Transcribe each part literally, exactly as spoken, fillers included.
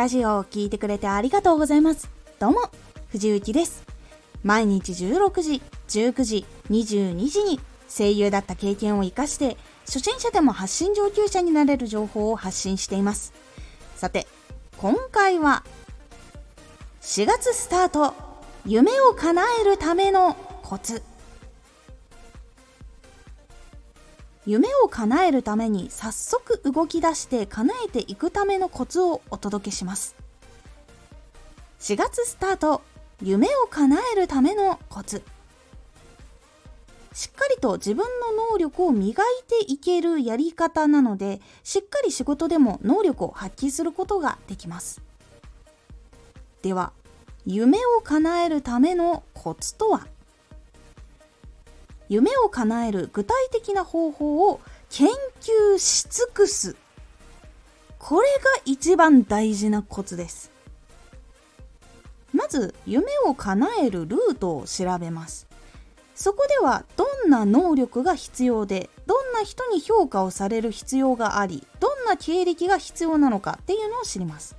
ラジオを聞いてくれてありがとうございます。どうも藤幸です。毎日じゅうろくじ、じゅうくじ、にじゅうにじに声優だった経験を生かして初心者でも発信上級者になれる情報を発信しています。さて今回はしがつスタート、夢を叶えるためのコツ。夢を叶えるために早速動き出して叶えていくためのコツをお届けします。しがつスタート、夢を叶えるためのコツ。しっかりと自分の能力を磨いていけるやり方なので、しっかり仕事でも能力を発揮することができます。では夢を叶えるためのコツとは。夢を叶える具体的な方法を研究し尽くす、これが一番大事なコツです。まず夢を叶えるルートを調べます。そこではどんな能力が必要で、どんな人に評価をされる必要があり、どんな経歴が必要なのかっていうのを知ります。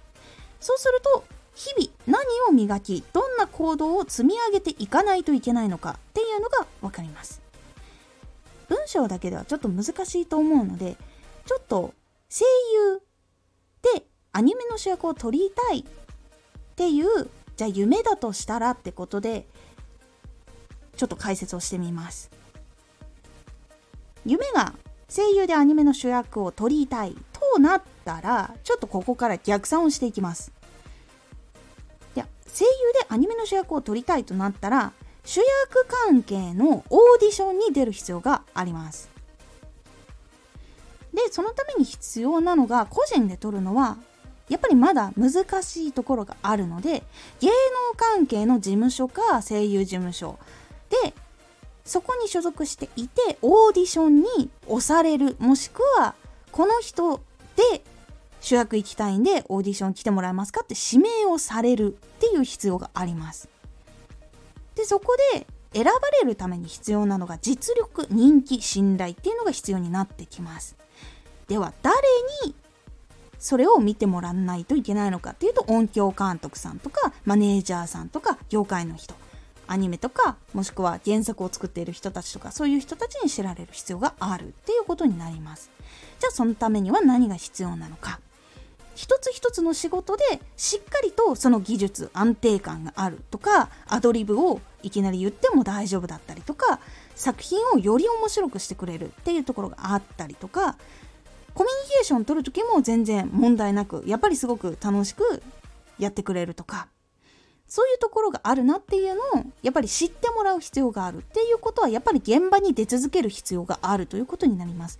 そうすると日々何を磨き、どんな行動を積み上げていかないといけないのかっていうのがわかります。文章だけではちょっと難しいと思うので、ちょっと声優でアニメの主役を取りたいっていう、じゃあ夢だとしたらってことでちょっと解説をしてみます。夢が声優でアニメの主役を取りたいとなったら、ちょっとここから逆算をしていきます。声優でアニメの主役を取りたいとなったら、主役関係のオーディションに出る必要があります。で、そのために必要なのが、個人で取るのはやっぱりまだ難しいところがあるので、芸能関係の事務所か声優事務所でそこに所属していて、オーディションに押される、もしくはこの人で主役行きたいんでオーディション来てもらえますかって指名をされるっていう必要があります。で、そこで選ばれるために必要なのが実力、人気、信頼っていうのが必要になってきます。では誰にそれを見てもらわないといけないのかっていうと、音響監督さんとかマネージャーさんとか業界の人、アニメとかもしくは原作を作っている人たちとか、そういう人たちに知られる必要があるっていうことになります。じゃあそのためには何が必要なのか。一つ一つの仕事でしっかりとその技術、安定感があるとか、アドリブをいきなり言っても大丈夫だったりとか、作品をより面白くしてくれるっていうところがあったりとか、コミュニケーション取る時も全然問題なく、やっぱりすごく楽しくやってくれるとか、そういうところがあるなっていうのをやっぱり知ってもらう必要があるっていうことは、やっぱり現場に出続ける必要があるということになります。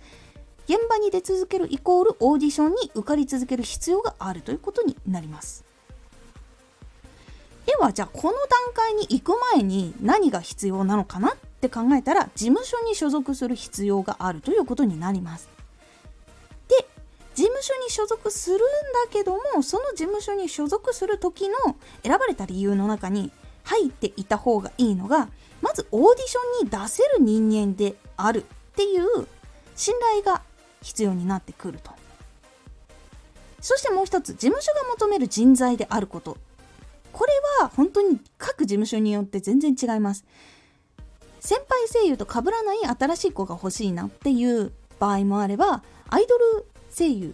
現場に出続けるイコールオーディションに受かり続ける必要があるということになります。ではじゃあこの段階に行く前に何が必要なのかなって考えたら、事務所に所属する必要があるということになります。で、事務所に所属するんだけども、その事務所に所属する時の選ばれた理由の中に入っていた方がいいのが、まずオーディションに出せる人間であるっていう信頼が必要になってくると。そしてもう一つ、事務所が求める人材であること。これは本当に各事務所によって全然違います。先輩声優と被らない新しい子が欲しいなっていう場合もあれば、アイドル声優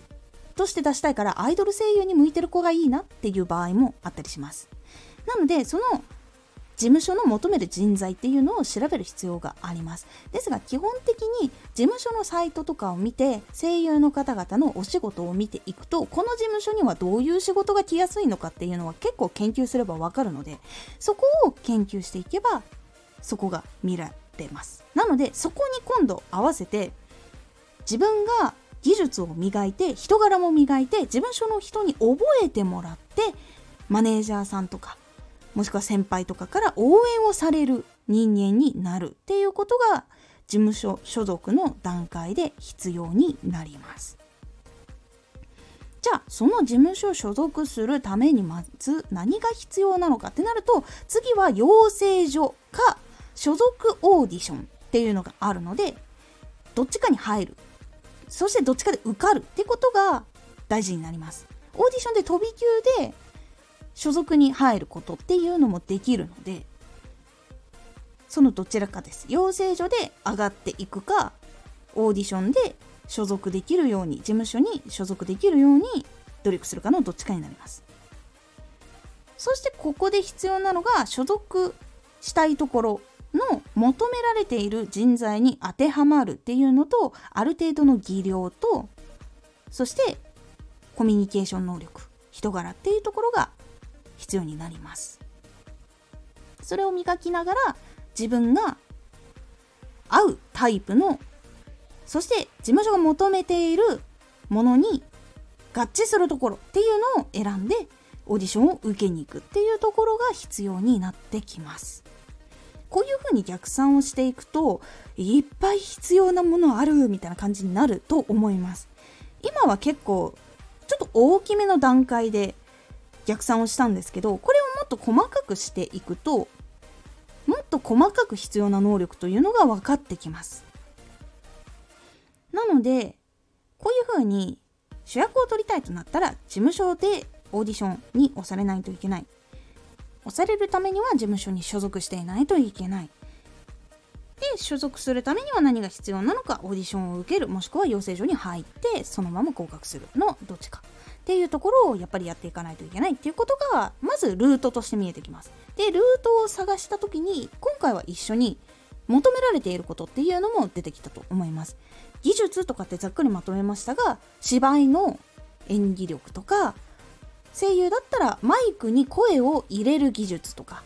として出したいからアイドル声優に向いてる子がいいなっていう場合もあったりします。なのでその事務所の求める人材っていうのを調べる必要があります。ですが基本的に事務所のサイトとかを見て、声優の方々のお仕事を見ていくと、この事務所にはどういう仕事が来やすいのかっていうのは結構研究すればわかるので、そこを研究していけばそこが見られます。なのでそこに今度合わせて、自分が技術を磨いて、人柄も磨いて、事務所の人に覚えてもらって、マネージャーさんとかもしくは先輩とかから応援をされる人間になるっていうことが、事務所所属の段階で必要になります。じゃあその事務所所属するためにまず何が必要なのかってなると、次は養成所か所属オーディションっていうのがあるので、どっちかに入る、そしてどっちかで受かるってことが大事になります。オーディションで飛び級で所属に入ることっていうのもできるので、そのどちらかです。養成所で上がっていくか、オーディションで所属できるように、事務所に所属できるように努力するかのどっちかになります。そしてここで必要なのが、所属したいところの求められている人材に当てはまるっていうのと、ある程度の技量と、そしてコミュニケーション能力、人柄っていうところが必要になります。それを磨きながら自分が合うタイプの、そして事務所が求めているものに合致するところっていうのを選んでオーディションを受けに行くっていうところが必要になってきます。こういうふうに逆算をしていくと、いっぱい必要なものあるみたいな感じになると思います。今は結構ちょっと大きめの段階で逆算をしたんですけど、これをもっと細かくしていくと、もっと細かく必要な能力というのが分かってきます。なので、こういう風に主役を取りたいとなったら、事務所でオーディションに押されないといけない。押されるためには事務所に所属していないといけない。で、所属するためには何が必要なのか、オーディションを受ける、もしくは養成所に入ってそのまま合格するのどっちかっていうところをやっぱりやっていかないといけないっていうことが、まずルートとして見えてきます。で、ルートを探した時に、今回は一緒に求められていることっていうのも出てきたと思います。技術とかってざっくりまとめましたが、芝居の演技力とか、声優だったらマイクに声を入れる技術とか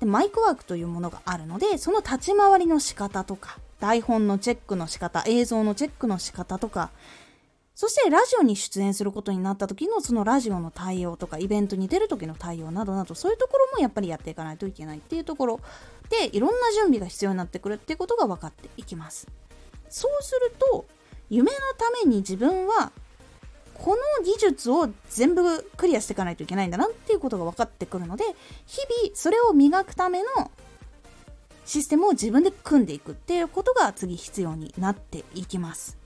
で、マイクワークというものがあるので、その立ち回りの仕方とか、台本のチェックの仕方、映像のチェックの仕方とか、そしてラジオに出演することになった時のそのラジオの対応とか、イベントに出る時の対応などなど、そういうところもやっぱりやっていかないといけないっていうところで、いろんな準備が必要になってくるっていうことが分かっていきます。そうすると、夢のために自分はこの技術を全部クリアしていかないといけないんだなっていうことが分かってくるので、日々それを磨くためのシステムを自分で組んでいくっていうことが次必要になっていきます。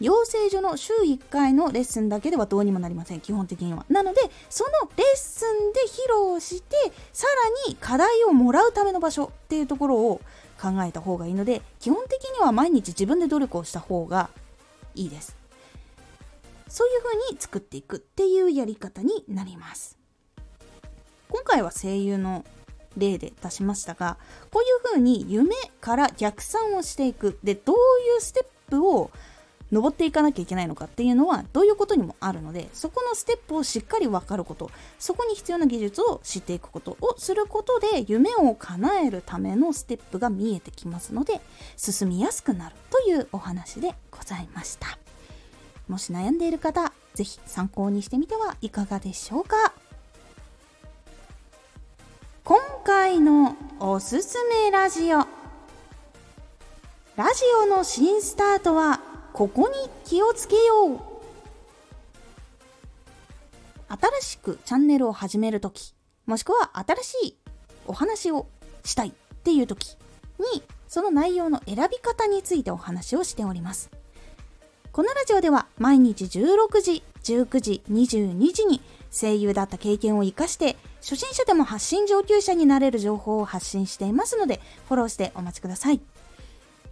養成所の週いっかいのレッスンだけではどうにもなりません、基本的には。なので、そのレッスンで披露して、さらに課題をもらうための場所っていうところを考えた方がいいので、基本的には毎日自分で努力をした方がいいです。そういう風に作っていくっていうやり方になります。今回は声優の例で出しましたが、こういう風に夢から逆算をしていく。で、どういうステップを登っていかなきゃいけないのかっていうのは、どういうことにもあるので、そこのステップをしっかり分かること、そこに必要な技術を知っていくことをすることで、夢を叶えるためのステップが見えてきますので、進みやすくなるというお話でございました。もし悩んでいる方、ぜひ参考にしてみてはいかがでしょうか。今回のおすすめラジオ。ラジオの新スタートはここに気をつけよう。新しくチャンネルを始めるとき、もしくは新しいお話をしたいっていうときに、その内容の選び方についてお話をしております。このラジオでは毎日じゅうろくじ、じゅうくじ、にじゅうにじに声優だった経験を生かして、初心者でも発信上級者になれる情報を発信していますので、フォローしてお待ちください。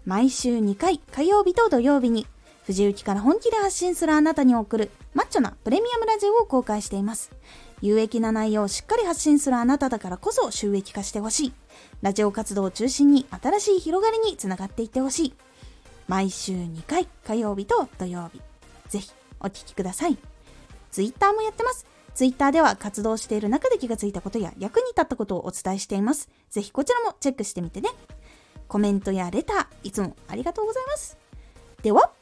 毎週にかい、火曜日と土曜日に、藤雪から本気で発信するあなたに送るマッチョなプレミアムラジオを公開しています。有益な内容をしっかり発信するあなただからこそ収益化してほしい。ラジオ活動を中心に新しい広がりにつながっていってほしい。毎週にかい、火曜日と土曜日、ぜひお聞きください。ツイッターもやってます。ツイッターでは活動している中で気がついたことや役に立ったことをお伝えしています。ぜひこちらもチェックしてみてね。コメントやレター、いつもありがとうございます。では